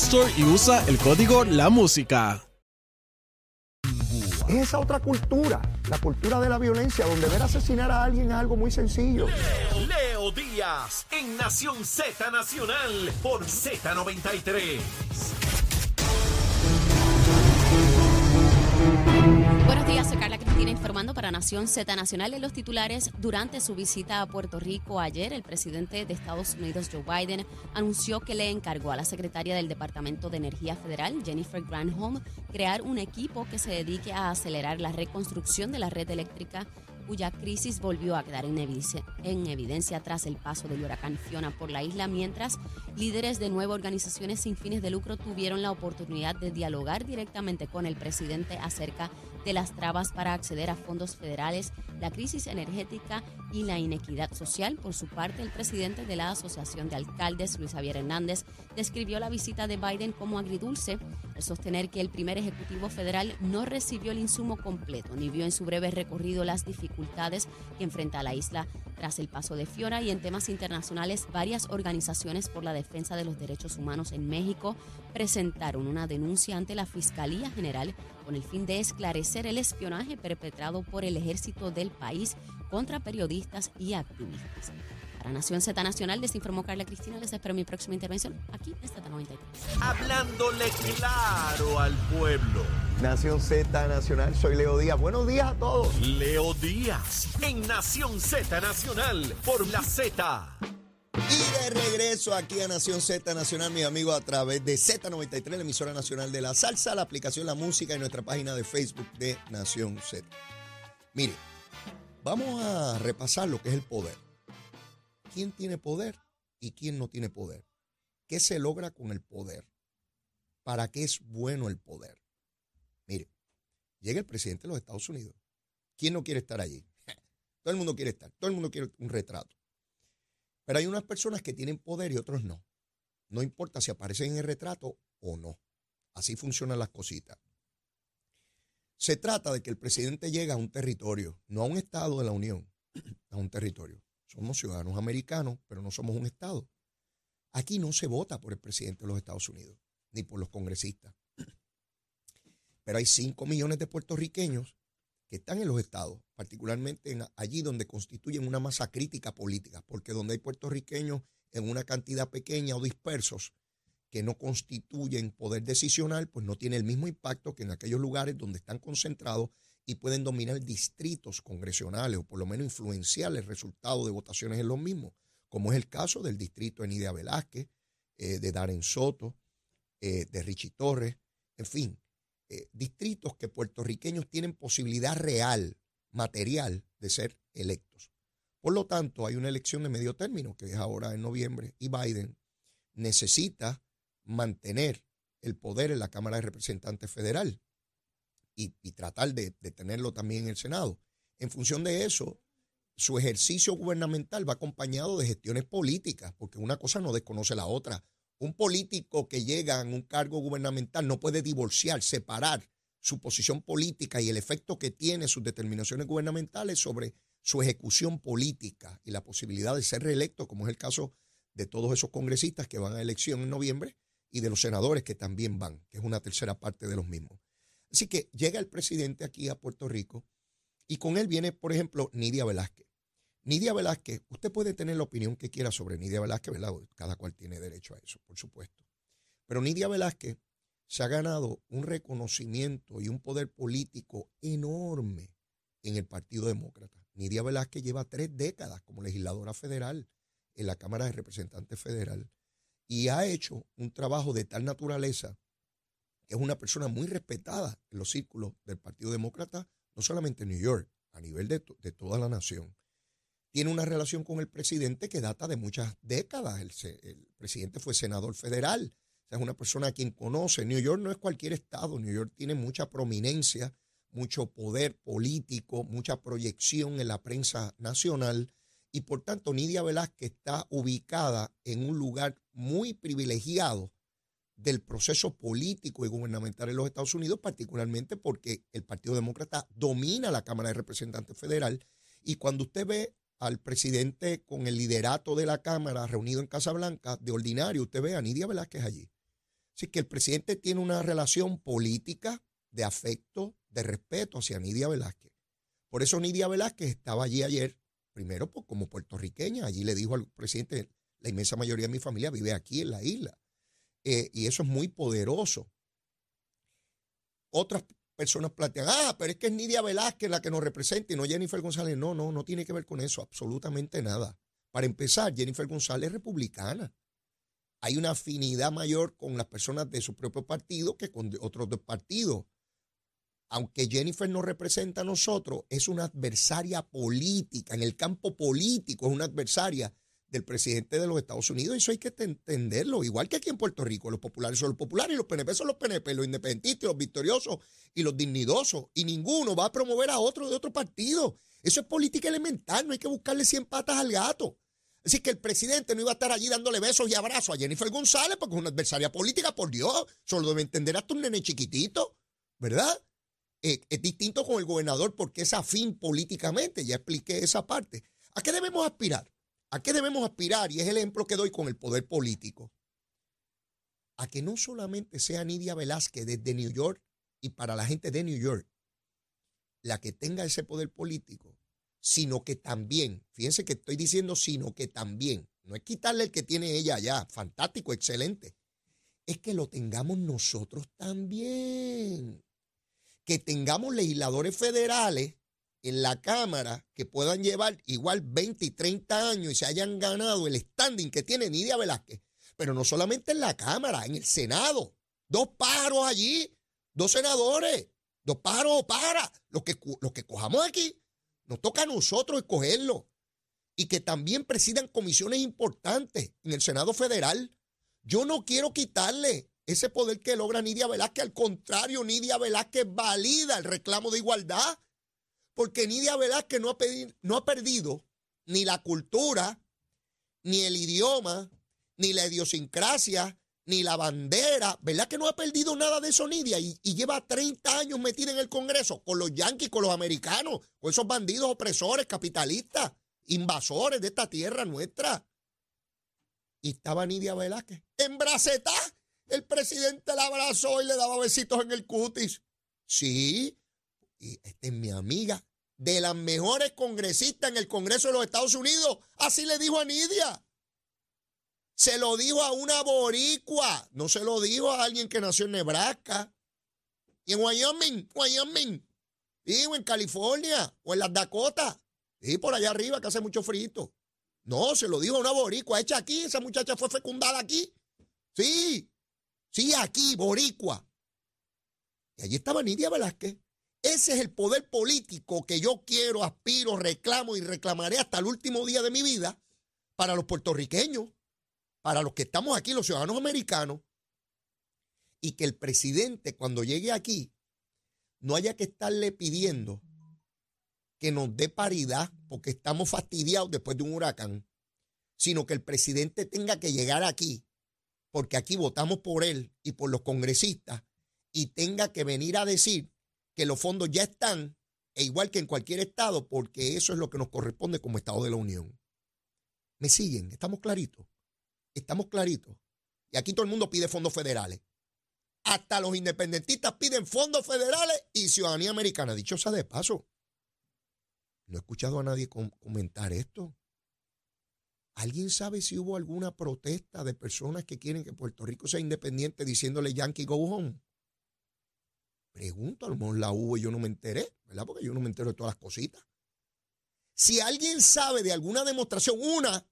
Store y usa el código La Música. Es esa otra cultura, la cultura de la violencia, donde ver asesinar a alguien es algo muy sencillo. Leo Díaz en Nación Z Nacional por Z93. Buenos días, soy Carla Cristina informando para Nación Z Nacional. En los titulares, durante su visita a Puerto Rico ayer, el presidente de Estados Unidos, Joe Biden, anunció que le encargó a la secretaria del Departamento de Energía Federal, Jennifer Granholm, crear un equipo que se dedique a acelerar la reconstrucción de la red eléctrica, cuya crisis volvió a quedar en evidencia tras el paso del huracán Fiona por la isla, mientras líderes de 9 organizaciones sin fines de lucro tuvieron la oportunidad de dialogar directamente con el presidente acerca de las trabas para acceder a fondos federales, la crisis energética y la inequidad social. Por su parte, el presidente de la Asociación de Alcaldes, Luis Javier Hernández, describió la visita de Biden como agridulce, al sostener que el primer ejecutivo federal no recibió el insumo completo ni vio en su breve recorrido las dificultades que enfrenta la isla tras el paso de Fiona. Y en temas internacionales, varias organizaciones por la defensa de los derechos humanos en México presentaron una denuncia ante la Fiscalía General con el fin de esclarecer el espionaje perpetrado por el ejército del país contra periodistas y activistas. Para Nación Z Nacional, les informó Carla Cristina. Les espero mi próxima intervención aquí en Z93. Hablándole claro al pueblo. Nación Z Nacional, soy Leo Díaz. Buenos días a todos. Leo Díaz en Nación Z Nacional por la Z. Y de regreso aquí a Nación Z Nacional, mis amigos, a través de Z93, la emisora nacional de la salsa, la aplicación La Música y nuestra página de Facebook de Nación Z. Mire, vamos a repasar lo que es el poder. ¿Quién tiene poder y quién no tiene poder? ¿Qué se logra con el poder? ¿Para qué es bueno el poder? Mire, llega el presidente de los Estados Unidos. ¿Quién no quiere estar allí? Todo el mundo quiere estar, todo el mundo quiere un retrato. Pero hay unas personas que tienen poder y otros no. No importa si aparecen en el retrato o no. Así funcionan las cositas. Se trata de que el presidente llega a un territorio, no a un estado de la Unión, a un territorio. Somos ciudadanos americanos, pero no somos un estado. Aquí no se vota por el presidente de los Estados Unidos, ni por los congresistas. Pero hay 5 millones de puertorriqueños que están en los estados, particularmente allí donde constituyen una masa crítica política, porque donde hay puertorriqueños en una cantidad pequeña o dispersos que no constituyen poder decisional, pues no tiene el mismo impacto que en aquellos lugares donde están concentrados y pueden dominar distritos congresionales o por lo menos influenciar el resultado de votaciones en los mismos, como es el caso del distrito de Nidia Velázquez, de Darren Soto, de Richie Torres, en fin. Distritos que puertorriqueños tienen posibilidad real, material, de ser electos. Por lo tanto, hay una elección de medio término, que es ahora en noviembre, y Biden necesita mantener el poder en la Cámara de Representantes Federal y tratar de tenerlo también en el Senado. En función de eso, su ejercicio gubernamental va acompañado de gestiones políticas, porque una cosa no desconoce la otra. Un político que llega a un cargo gubernamental no puede divorciar, separar su posición política y el efecto que tiene sus determinaciones gubernamentales sobre su ejecución política y la posibilidad de ser reelecto, como es el caso de todos esos congresistas que van a elección en noviembre y de los senadores que también van, que es una tercera parte de los mismos. Así que llega el presidente aquí a Puerto Rico y con él viene, por ejemplo, Nidia Velázquez. Nidia Velázquez, usted puede tener la opinión que quiera sobre Nidia Velázquez, ¿verdad? Cada cual tiene derecho a eso, por supuesto. Pero Nidia Velázquez se ha ganado un reconocimiento y un poder político enorme en el Partido Demócrata. Nidia Velázquez lleva 3 décadas como legisladora federal en la Cámara de Representantes Federal y ha hecho un trabajo de tal naturaleza que es una persona muy respetada en los círculos del Partido Demócrata, no solamente en New York, a nivel de toda la nación. Tiene una relación con el presidente que data de muchas décadas. El presidente fue senador federal. O sea, es una persona a quien conoce. New York no es cualquier estado. New York tiene mucha prominencia, mucho poder político, mucha proyección en la prensa nacional. Y por tanto, Nidia Velázquez está ubicada en un lugar muy privilegiado del proceso político y gubernamental en los Estados Unidos, particularmente porque el Partido Demócrata domina la Cámara de Representantes Federal. Y cuando usted ve al presidente con el liderato de la Cámara reunido en Casa Blanca, de ordinario usted ve a Nidia Velázquez allí. Así que el presidente tiene una relación política, de afecto, de respeto hacia Nidia Velázquez. Por eso Nidia Velázquez estaba allí ayer, primero como puertorriqueña. Allí le dijo al presidente, la inmensa mayoría de mi familia vive aquí en la isla. Y eso es muy poderoso. Otras personas plantean, pero es que es Nidia Velázquez la que nos representa y no Jennifer González. No tiene que ver con eso, absolutamente nada. Para empezar, Jennifer González es republicana. Hay una afinidad mayor con las personas de su propio partido que con otros dos partidos. Aunque Jennifer nos representa a nosotros, es una adversaria política. En el campo político es una adversaria del presidente de los Estados Unidos. Eso hay que entenderlo. Igual que aquí en Puerto Rico, los populares son los populares, los PNP son los PNP, los independentistas, los victoriosos y los dignidosos. Y ninguno va a promover a otro de otro partido. Eso es política elemental, no hay que buscarle 100 patas al gato. Así que el presidente no iba a estar allí dándole besos y abrazos a Jennifer González porque es una adversaria política, por Dios. Solo debe entender hasta un nene chiquitito, ¿verdad? Es distinto con el gobernador porque es afín políticamente. Ya expliqué esa parte. ¿A qué debemos aspirar? ¿A qué debemos aspirar? Y es el ejemplo que doy con el poder político. A que no solamente sea Nidia Velázquez desde New York y para la gente de New York la que tenga ese poder político, sino que también, fíjense que estoy diciendo sino que también, no es quitarle el que tiene ella allá, fantástico, excelente, es que lo tengamos nosotros también. Que tengamos legisladores federales en la Cámara que puedan llevar igual 20 y 30 años y se hayan ganado el standing que tiene Nidia Velázquez. Pero no solamente en la Cámara, en el Senado. 2 pájaros allí, 2 senadores, 2 pájaros para los que cojamos aquí. Nos toca a nosotros escogerlo. Y que también presidan comisiones importantes en el Senado Federal. Yo no quiero quitarle ese poder que logra Nidia Velázquez. Al contrario, Nidia Velázquez valida el reclamo de igualdad. Porque Nidia Velázquez no ha perdido ni la cultura, ni el idioma, ni la idiosincrasia, ni la bandera. ¿Verdad que no ha perdido nada de eso Nidia? Y lleva 30 años metida en el Congreso con los yanquis, con los americanos, con esos bandidos opresores, capitalistas, invasores de esta tierra nuestra. Y estaba Nidia Velázquez embracetá. El presidente la abrazó y le daba besitos en el cutis. Sí. Y esta es mi amiga, de las mejores congresistas en el Congreso de los Estados Unidos. Así le dijo a Nidia. Se lo dijo a una boricua. No se lo dijo a alguien que nació en Nebraska. Y en Wyoming. Y en California. O en las Dakotas. Y por allá arriba que hace mucho frito. No, se lo dijo a una boricua. Hecha aquí, esa muchacha fue fecundada aquí. Sí, aquí, boricua. Y allí estaba Nidia Velázquez. Ese es el poder político que yo quiero, aspiro, reclamo y reclamaré hasta el último día de mi vida para los puertorriqueños, para los que estamos aquí, los ciudadanos americanos, y que el presidente cuando llegue aquí no haya que estarle pidiendo que nos dé paridad porque estamos fastidiados después de un huracán, sino que el presidente tenga que llegar aquí porque aquí votamos por él y por los congresistas y tenga que venir a decir que los fondos ya están, e igual que en cualquier estado, porque eso es lo que nos corresponde como Estado de la Unión. ¿Me siguen? Estamos claritos. Y aquí todo el mundo pide fondos federales. Hasta los independentistas piden fondos federales y ciudadanía americana. Dicho sea de paso, No he escuchado a nadie comentar esto. ¿Alguien sabe si hubo alguna protesta de personas que quieren que Puerto Rico sea independiente diciéndole Yankee go home? Pregunto, a lo mejor la hubo y yo no me enteré, ¿verdad? Porque yo no me entero de todas las cositas. Si alguien sabe de alguna demostración, una,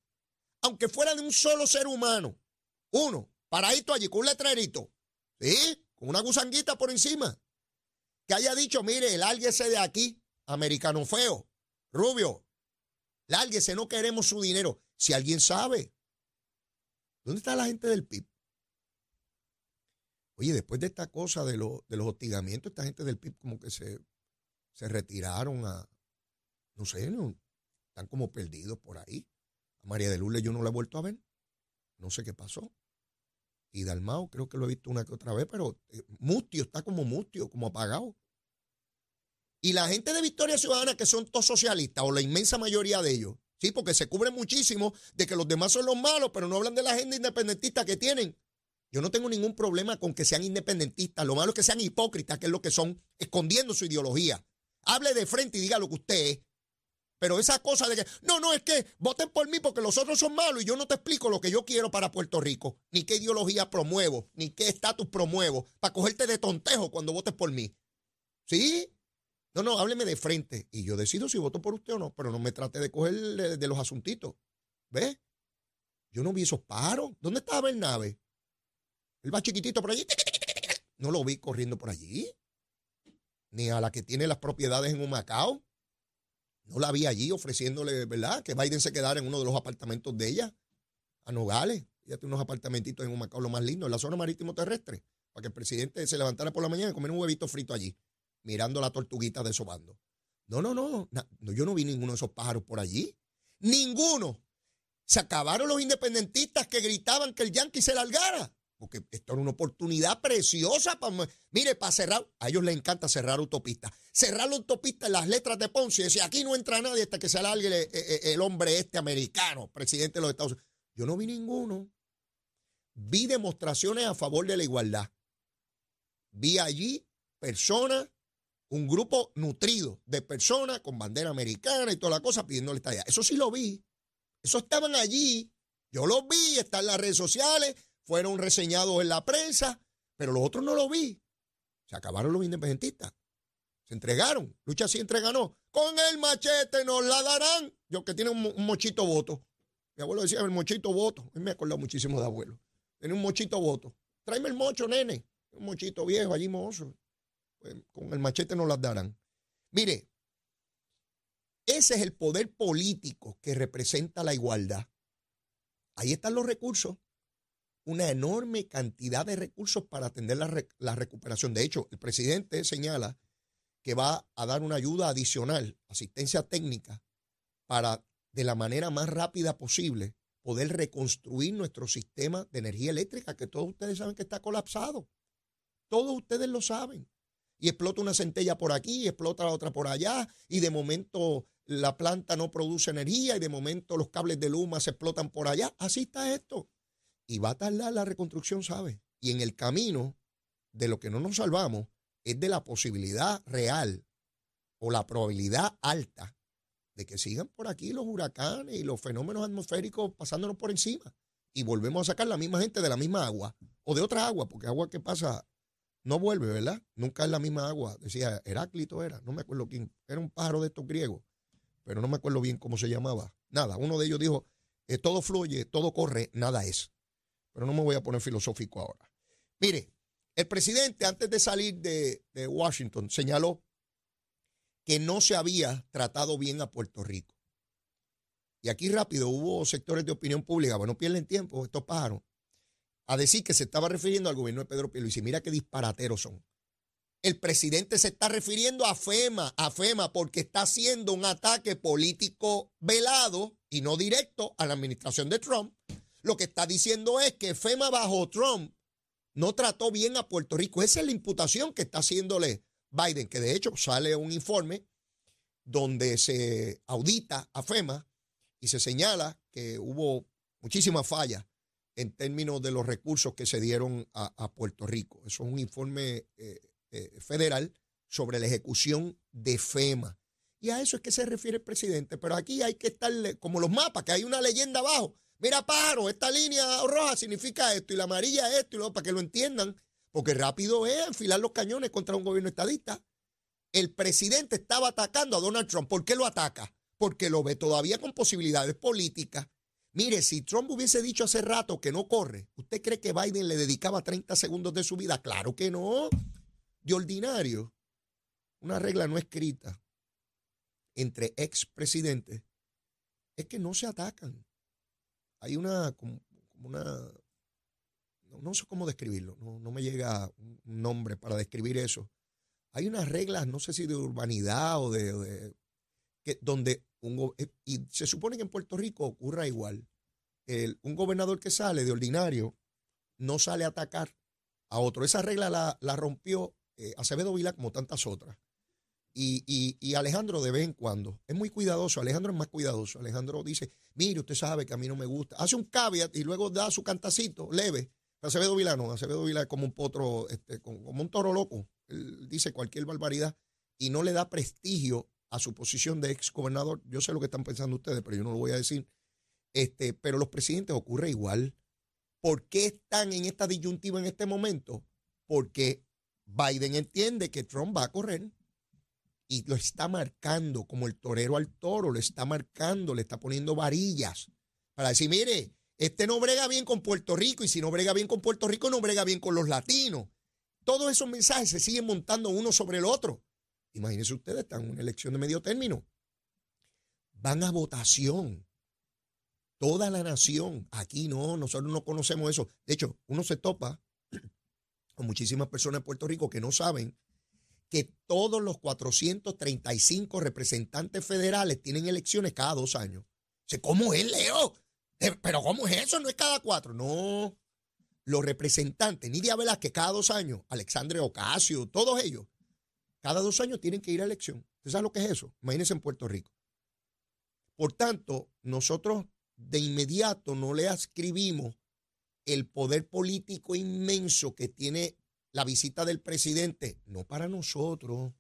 aunque fuera de un solo ser humano, uno, paradito allí con un letrerito, ¿sí? Con una gusanguita por encima, que haya dicho, mire, lárguese de aquí, americano feo, rubio, lárguese, no queremos su dinero. Si alguien sabe, ¿dónde está la gente del PIB? Oye, después de esta cosa de los hostigamientos, esta gente del PIB como que se retiraron a, no sé, no, están como perdidos por ahí. A María de Lourdes yo no la he vuelto a ver, no sé qué pasó. Y Dalmau creo que lo he visto una que otra vez, pero mustio, está como mustio, como apagado. Y la gente de Victoria Ciudadana, que son todos socialistas, o la inmensa mayoría de ellos, sí, porque se cubren muchísimo de que los demás son los malos, pero no hablan de la agenda independentista que tienen. Yo no tengo ningún problema con que sean independentistas. Lo malo es que sean hipócritas, que es lo que son, escondiendo su ideología. Hable de frente y diga lo que usted es. Pero esa cosa de que, no, es que voten por mí porque los otros son malos y yo no te explico lo que yo quiero para Puerto Rico, ni qué ideología promuevo, ni qué estatus promuevo, para cogerte de tontejo cuando votes por mí. ¿Sí? No, hábleme de frente y yo decido si voto por usted o no, pero no me trate de coger de los asuntitos. ¿Ves? Yo no vi esos paros. ¿Dónde estaba Bernabe? Él va chiquitito por allí. No lo vi corriendo por allí. Ni a la que tiene las propiedades en Humacao. No la vi allí ofreciéndole, ¿verdad?, que Biden se quedara en uno de los apartamentos de ella, a Nogales. Ella tiene unos apartamentitos en Humacao, lo más lindo, en la zona marítimo terrestre, para que el presidente se levantara por la mañana y comiera un huevito frito allí, mirando la tortuguita de sobando. No, yo no vi ninguno de esos pájaros por allí. ¡Ninguno! Se acabaron los independentistas que gritaban que el Yankee se largara. Porque esto era una oportunidad preciosa para cerrar. A ellos les encanta cerrar autopistas. Cerrar la autopista en las letras de Ponce y decir, aquí no entra nadie hasta que se largue el hombre este americano, presidente de los Estados Unidos. Yo no vi ninguno. Vi demostraciones a favor de la igualdad. Vi allí personas, un grupo nutrido de personas con bandera americana y toda la cosa pidiéndole estadidad. Eso sí lo vi. Eso estaban allí. Yo los vi, están en las redes sociales. Fueron reseñados en la prensa, pero los otros no lo vi. Se acabaron los independentistas. Se entregaron. Lucha Siempre ganó. Con el machete nos la darán. Yo que tiene un mochito voto. Mi abuelo decía el mochito voto. Me he acordado muchísimo de abuelo. Tenía un mochito voto. Tráeme el mocho, nene. Un mochito viejo allí, mozo. Pues, con el machete nos las darán. Mire, ese es el poder político que representa la igualdad. Ahí están los recursos. Una enorme cantidad de recursos para atender la recuperación. De hecho, el presidente señala que va a dar una ayuda adicional, asistencia técnica, para de la manera más rápida posible poder reconstruir nuestro sistema de energía eléctrica, que todos ustedes saben que está colapsado. Todos ustedes lo saben. Y explota una centella por aquí, y explota la otra por allá, y de momento la planta no produce energía, y de momento los cables de Luma se explotan por allá. Así está esto. Y va a tardar la reconstrucción, ¿sabes? Y en el camino de lo que no nos salvamos es de la posibilidad real o la probabilidad alta de que sigan por aquí los huracanes y los fenómenos atmosféricos pasándonos por encima y volvemos a sacar la misma gente de la misma agua o de otra agua, porque agua que pasa no vuelve, ¿verdad? Nunca es la misma agua, decía Heráclito era, no me acuerdo quién, era un pájaro de estos griegos, pero no me acuerdo bien cómo se llamaba. Nada, uno de ellos dijo, todo fluye, todo corre, nada es. Pero no me voy a poner filosófico ahora. Mire, el presidente antes de salir de Washington señaló que no se había tratado bien a Puerto Rico. Y aquí rápido hubo sectores de opinión pública, bueno, pierden tiempo estos pájaros, a decir que se estaba refiriendo al gobierno de Pedro Pierluisi. Mira qué disparateros son. El presidente se está refiriendo a FEMA, porque está haciendo un ataque político velado y no directo a la administración de Trump. Lo que está diciendo es que FEMA bajo Trump no trató bien a Puerto Rico. Esa es la imputación que está haciéndole Biden, que de hecho sale un informe donde se audita a FEMA y se señala que hubo muchísimas fallas en términos de los recursos que se dieron a Puerto Rico. Eso es un informe federal sobre la ejecución de FEMA. Y a eso es que se refiere el presidente. Pero aquí hay que estar como los mapas, que hay una leyenda abajo. Mira, pájaro, esta línea roja significa esto y la amarilla esto, y luego para que lo entiendan. Porque rápido es enfilar los cañones contra un gobierno estadista. El presidente estaba atacando a Donald Trump. ¿Por qué lo ataca? Porque lo ve todavía con posibilidades políticas. Mire, si Trump hubiese dicho hace rato que no corre, ¿usted cree que Biden le dedicaba 30 segundos de su vida? Claro que no. De ordinario, una regla no escrita entre expresidentes es que no se atacan. Hay una, no sé cómo describirlo, no me llega un nombre para describir eso. Hay unas reglas, no sé si de urbanidad o de que, donde y se supone que en Puerto Rico ocurra igual. Un gobernador que sale de ordinario no sale a atacar a otro. Esa regla la rompió Acevedo Vilá como tantas otras. Y Alejandro de vez en cuando. Es muy cuidadoso. Alejandro es más cuidadoso. Alejandro dice, mire, usted sabe que a mí no me gusta. Hace un caveat y luego da su cantacito leve. Pero Acevedo Vilá no. Acevedo Vilá es como un potro, como un toro loco. Él dice cualquier barbaridad y no le da prestigio a su posición de ex gobernador. Yo sé lo que están pensando ustedes, pero yo no lo voy a decir. Pero los presidentes ocurre igual. ¿Por qué están en esta disyuntiva en este momento? Porque Biden entiende que Trump va a correr y lo está marcando como el torero al toro, lo está marcando, le está poniendo varillas para decir, mire, no brega bien con Puerto Rico y si no brega bien con Puerto Rico, no brega bien con los latinos. Todos esos mensajes se siguen montando uno sobre el otro. Imagínense ustedes, están en una elección de medio término. Van a votación. Toda la nación. Aquí no, nosotros no conocemos eso. De hecho, uno se topa con muchísimas personas en Puerto Rico que no saben que todos los 435 representantes federales tienen elecciones cada 2 años. ¿Cómo es, Leo? ¿Pero cómo es eso? ¿No es cada 4? No. Los representantes, Nidia Velázquez, cada 2 años, Alexandre Ocasio, todos ellos, cada 2 años tienen que ir a elección. ¿Ustedes saben lo que es eso? Imagínense en Puerto Rico. Por tanto, nosotros de inmediato no le adscribimos el poder político inmenso que tiene la visita del presidente. No para nosotros.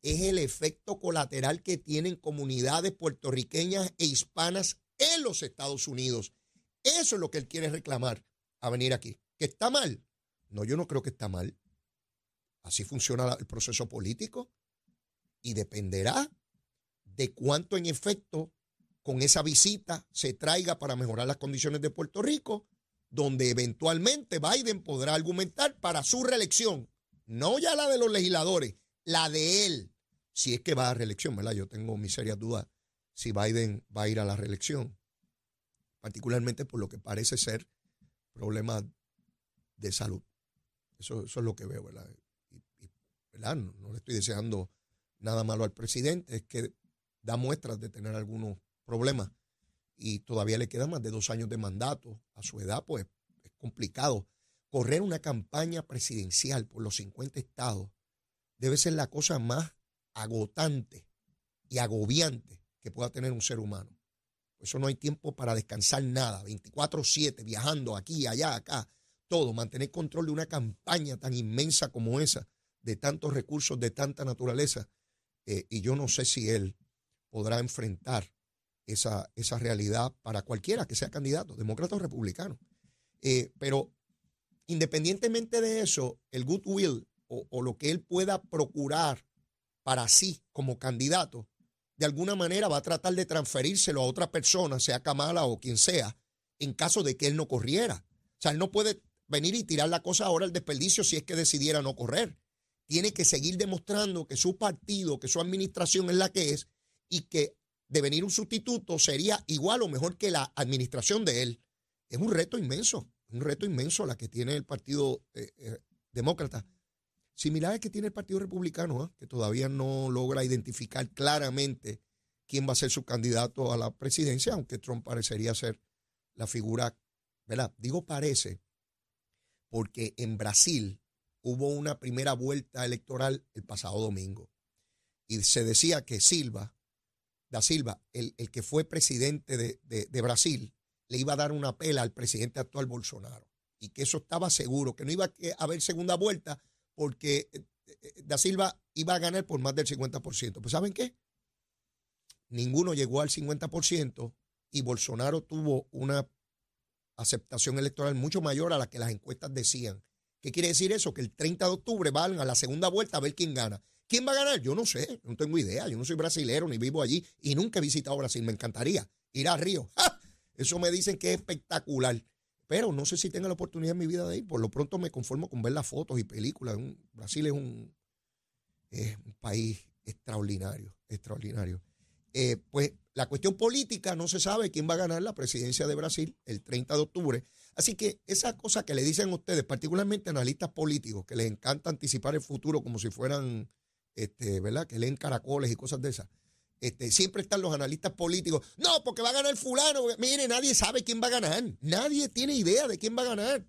Es el efecto colateral que tienen comunidades puertorriqueñas e hispanas en los Estados Unidos. Eso es lo que él quiere reclamar a venir aquí. ¿Que está mal? No, yo no creo que está mal. Así funciona el proceso político y dependerá de cuánto en efecto con esa visita se traiga para mejorar las condiciones de Puerto Rico, donde eventualmente Biden podrá argumentar para su reelección, no ya la de los legisladores, la de él, si es que va a reelección, ¿verdad? Yo tengo mis serias dudas si Biden va a ir a la reelección, particularmente por lo que parece ser problemas de salud. Eso es lo que veo, ¿verdad? ¿Verdad? No le estoy deseando nada malo al presidente, es que da muestras de tener algunos problemas y todavía le quedan más de 2 años de mandato. A su edad, pues, es complicado. Correr una campaña presidencial por los 50 estados debe ser la cosa más agotante y agobiante que pueda tener un ser humano. Por eso no hay tiempo para descansar nada, 24/7, viajando aquí, allá, acá, todo. Mantener control de una campaña tan inmensa como esa, de tantos recursos, de tanta naturaleza, y yo no sé si él podrá enfrentar esa realidad para cualquiera que sea candidato, demócrata o republicano. Pero independientemente de eso, el goodwill o lo que él pueda procurar para sí como candidato, de alguna manera va a tratar de transferírselo a otra persona, sea Kamala o quien sea, en caso de que él no corriera. O sea, él no puede venir y tirar la cosa ahora al desperdicio si es que decidiera no correr. Tiene que seguir demostrando que su partido, que su administración es la que es y que devenir un sustituto sería igual o mejor que la administración de él. Es un reto inmenso la que tiene el Partido Demócrata. Similar al que tiene el Partido Republicano, que todavía no logra identificar claramente quién va a ser su candidato a la presidencia, aunque Trump parecería ser la figura, ¿verdad? Digo parece, porque en Brasil hubo una primera vuelta electoral el pasado domingo y se decía que Da Silva, el que fue presidente de Brasil, le iba a dar una pela al presidente actual Bolsonaro y que eso estaba seguro, que no iba a haber segunda vuelta porque Da Silva iba a ganar por más del 50%. Pues ¿saben qué? Ninguno llegó al 50% y Bolsonaro tuvo una aceptación electoral mucho mayor a la que las encuestas decían. ¿Qué quiere decir eso? Que el 30 de octubre van a la segunda vuelta a ver quién gana. ¿Quién va a ganar? Yo no sé, no tengo idea. Yo no soy brasilero ni vivo allí y nunca he visitado Brasil. Me encantaría ir a Río. ¡Ja! Eso me dicen que es espectacular. Pero no sé si tenga la oportunidad en mi vida de ir. Por lo pronto me conformo con ver las fotos y películas. Brasil es un país extraordinario, extraordinario. Pues la cuestión política no se sabe quién va a ganar la presidencia de Brasil el 30 de octubre. Así que esa cosa que le dicen a ustedes, particularmente analistas políticos, que les encanta anticipar el futuro como si fueran, ¿verdad? Que leen caracoles y cosas de esas. Siempre están los analistas políticos. No, porque va a ganar fulano. Mire, nadie sabe quién va a ganar. Nadie tiene idea de quién va a ganar.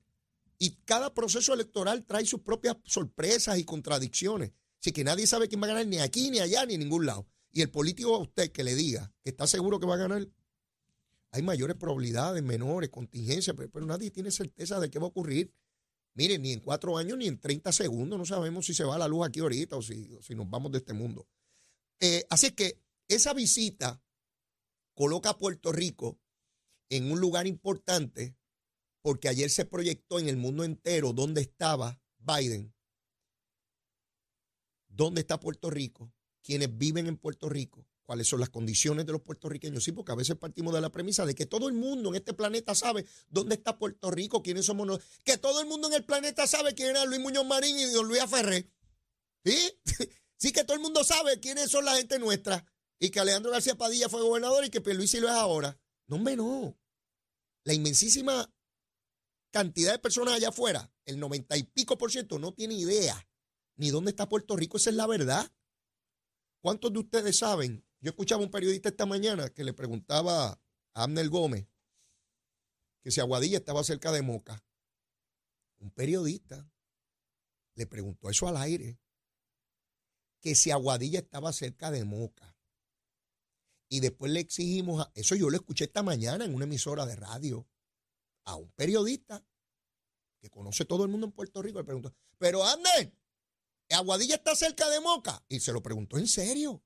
Y cada proceso electoral trae sus propias sorpresas y contradicciones. Así que nadie sabe quién va a ganar ni aquí, ni allá, ni en ningún lado. Y el político a usted que le diga que está seguro que va a ganar, hay mayores probabilidades, menores, contingencias, pero nadie tiene certeza de qué va a ocurrir. Miren, ni en 4 años, ni en 30 segundos, no sabemos si se va la luz aquí ahorita o si nos vamos de este mundo. Así es que esa visita coloca a Puerto Rico en un lugar importante porque ayer se proyectó en el mundo entero dónde estaba Biden, dónde está Puerto Rico, quienes viven en Puerto Rico, cuáles son las condiciones de los puertorriqueños. Sí, porque a veces partimos de la premisa de que todo el mundo en este planeta sabe dónde está Puerto Rico, quiénes somos nosotros, que todo el mundo en el planeta sabe quién era Luis Muñoz Marín y don Luis Aferré. ¿Sí? Sí, que todo el mundo sabe quiénes son la gente nuestra y que Alejandro García Padilla fue gobernador y que Pierluisi lo es ahora. No, hombre, no. La inmensísima cantidad de personas allá afuera, el 90 y pico%, no tiene idea ni dónde está Puerto Rico. Esa es la verdad. ¿Cuántos de ustedes saben? Yo escuchaba a un periodista esta mañana que le preguntaba a Abner Gómez que si Aguadilla estaba cerca de Moca. Un periodista le preguntó eso al aire, que si Aguadilla estaba cerca de Moca. Y después le exigimos, eso yo lo escuché esta mañana en una emisora de radio, a un periodista que conoce todo el mundo en Puerto Rico, le preguntó, pero Abner, Aguadilla está cerca de Moca. Y se lo preguntó en serio.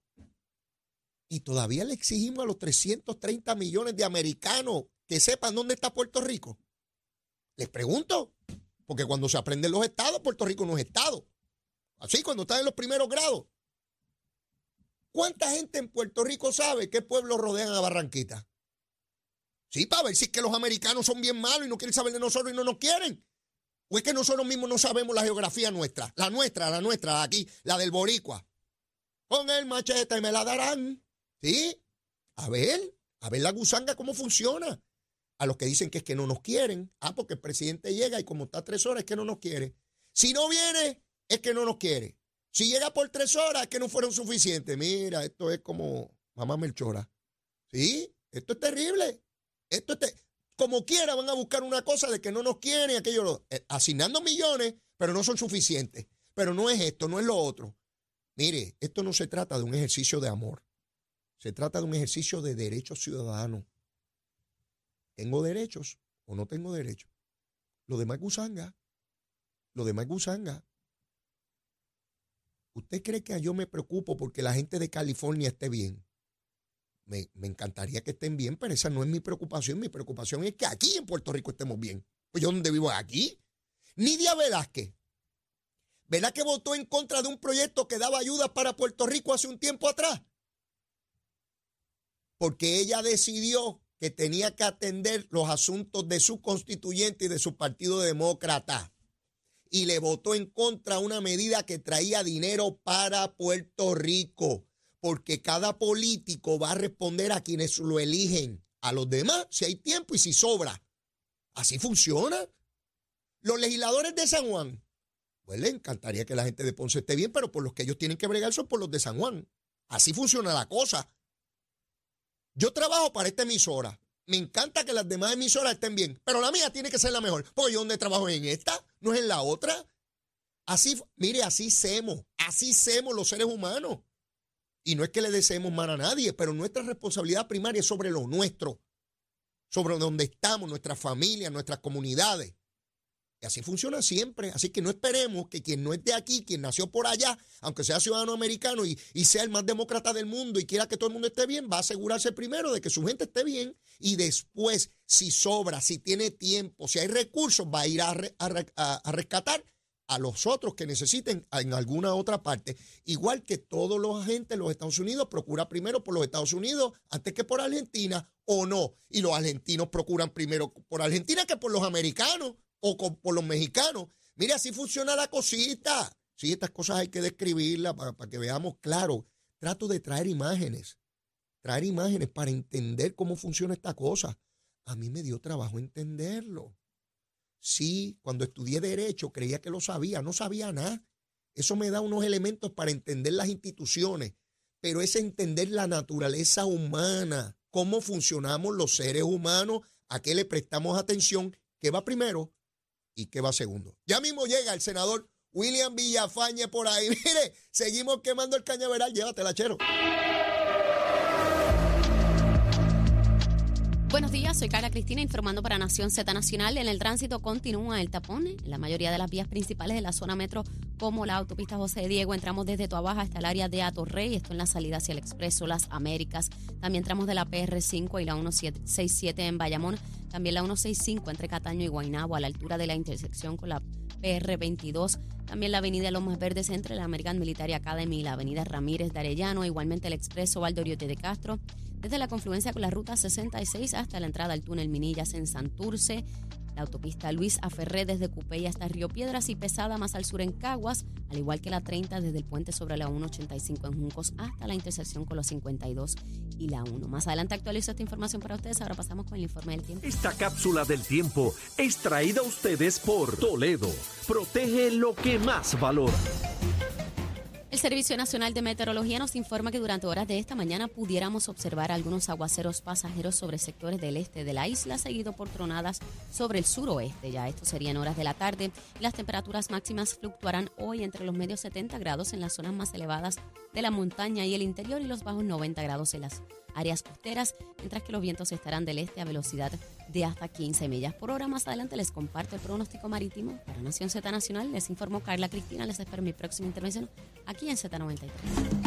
Y todavía le exigimos a los 330 millones de americanos que sepan dónde está Puerto Rico. Les pregunto, porque cuando se aprenden los estados, Puerto Rico no es estado. Así, cuando están en los primeros grados. ¿Cuánta gente en Puerto Rico sabe qué pueblos rodean a Barranquita? Sí, para ver si es que los americanos son bien malos y no quieren saber de nosotros y no nos quieren. ¿O es que nosotros mismos no sabemos la geografía nuestra? La nuestra, la aquí, la del boricua. Con el machete me la darán. ¿Sí? A ver la gusanga cómo funciona. A los que dicen que es que no nos quieren. Ah, porque el presidente llega y como está 3 horas es que no nos quiere. Si no viene, es que no nos quiere. Si llega por 3 horas es que no fueron suficientes. Mira, esto es como mamá Melchora. ¿Sí? Esto es terrible. Como quiera van a buscar una cosa de que no nos quieren, aquello, asignando millones, pero no son suficientes. Pero no es esto, no es lo otro. Mire, esto no se trata de un ejercicio de amor. Se trata de un ejercicio de derechos ciudadanos. ¿Tengo derechos o no tengo derechos? Lo demás gusanga. ¿Usted cree que yo me preocupo porque la gente de California esté bien? Me encantaría que estén bien, pero esa no es mi preocupación. Mi preocupación es que aquí en Puerto Rico estemos bien. Pues yo donde vivo es aquí. Nidia Velázquez. Velázquez votó en contra de un proyecto que daba ayuda para Puerto Rico hace un tiempo atrás. Porque ella decidió que tenía que atender los asuntos de su constituyente y de su partido demócrata. Y le votó en contra una medida que traía dinero para Puerto Rico. Porque cada político va a responder a quienes lo eligen, a los demás, si hay tiempo y si sobra. Así funciona. Los legisladores de San Juan, pues les encantaría que la gente de Ponce esté bien, pero por los que ellos tienen que bregar son por los de San Juan. Así funciona la cosa. Yo trabajo para esta emisora. Me encanta que las demás emisoras estén bien, pero la mía tiene que ser la mejor, porque yo donde trabajo es en esta, no es en la otra. Así, mire, así somos los seres humanos. Y no es que le deseemos mal a nadie, pero nuestra responsabilidad primaria es sobre lo nuestro, sobre donde estamos, nuestras familias, nuestras comunidades. Y así funciona siempre. Así que no esperemos que quien no es de aquí, quien nació por allá, aunque sea ciudadano americano y sea el más demócrata del mundo y quiera que todo el mundo esté bien, va a asegurarse primero de que su gente esté bien y después, si sobra, si tiene tiempo, si hay recursos, va a ir a rescatar a los otros que necesiten en alguna otra parte. Igual que todos los agentes de los Estados Unidos procura primero por los Estados Unidos antes que por Argentina, o no. Y los argentinos procuran primero por Argentina que por los americanos o por los mexicanos. Mira, así funciona la cosita. Sí, estas cosas hay que describirlas para que veamos claro. Trato de traer imágenes para entender cómo funciona esta cosa. A mí me dio trabajo entenderlo. Sí, cuando estudié Derecho creía que lo sabía, no sabía nada. Eso me da unos elementos para entender las instituciones, pero es entender la naturaleza humana, cómo funcionamos los seres humanos, a qué le prestamos atención, qué va primero y qué va segundo. Ya mismo llega el senador William Villafañe por ahí. Mire, seguimos quemando el cañaveral, llévatela, chero. Buenos días, soy Carla Cristina informando para Nación Z Nacional. En el tránsito continúa el tapón en la mayoría de las vías principales de la zona metro, como la autopista José Diego. Entramos desde Toabaja hasta el área de Atorrey, esto en la salida hacia el Expreso Las Américas. También tramos de la PR5 y la 167 en Bayamón. También la 165 entre Cataño y Guaynabo a la altura de la intersección con la PR22. También la avenida Lomas Verdes entre la American Military Academy y la avenida Ramírez de Arellano. Igualmente el Expreso Valdoriote de Castro desde la confluencia con la ruta 66 hasta la entrada al túnel Minillas en Santurce, la autopista Luis Aferré desde Cupey hasta Río Piedras y Pesada más al sur en Caguas, al igual que la 30 desde el puente sobre la 185 en Juncos hasta la intersección con los 52 y la 1. Más adelante actualizo esta información para ustedes, ahora pasamos con el informe del tiempo. Esta cápsula del tiempo es traída a ustedes por Toledo. Protege lo que más valora. El Servicio Nacional de Meteorología nos informa que durante horas de esta mañana pudiéramos observar algunos aguaceros pasajeros sobre sectores del este de la isla, seguido por tronadas sobre el suroeste. Ya esto sería en horas de la tarde. Las temperaturas máximas fluctuarán hoy entre los medios 70 grados en las zonas más elevadas de la montaña y el interior y los bajos 90 grados en las áreas costeras, mientras que los vientos estarán del este a velocidad de hasta 15 millas por hora. Más adelante les comparto el pronóstico marítimo para Nación Z Nacional. Les informó Carla Cristina. Les espero en mi próxima intervención aquí en Z93.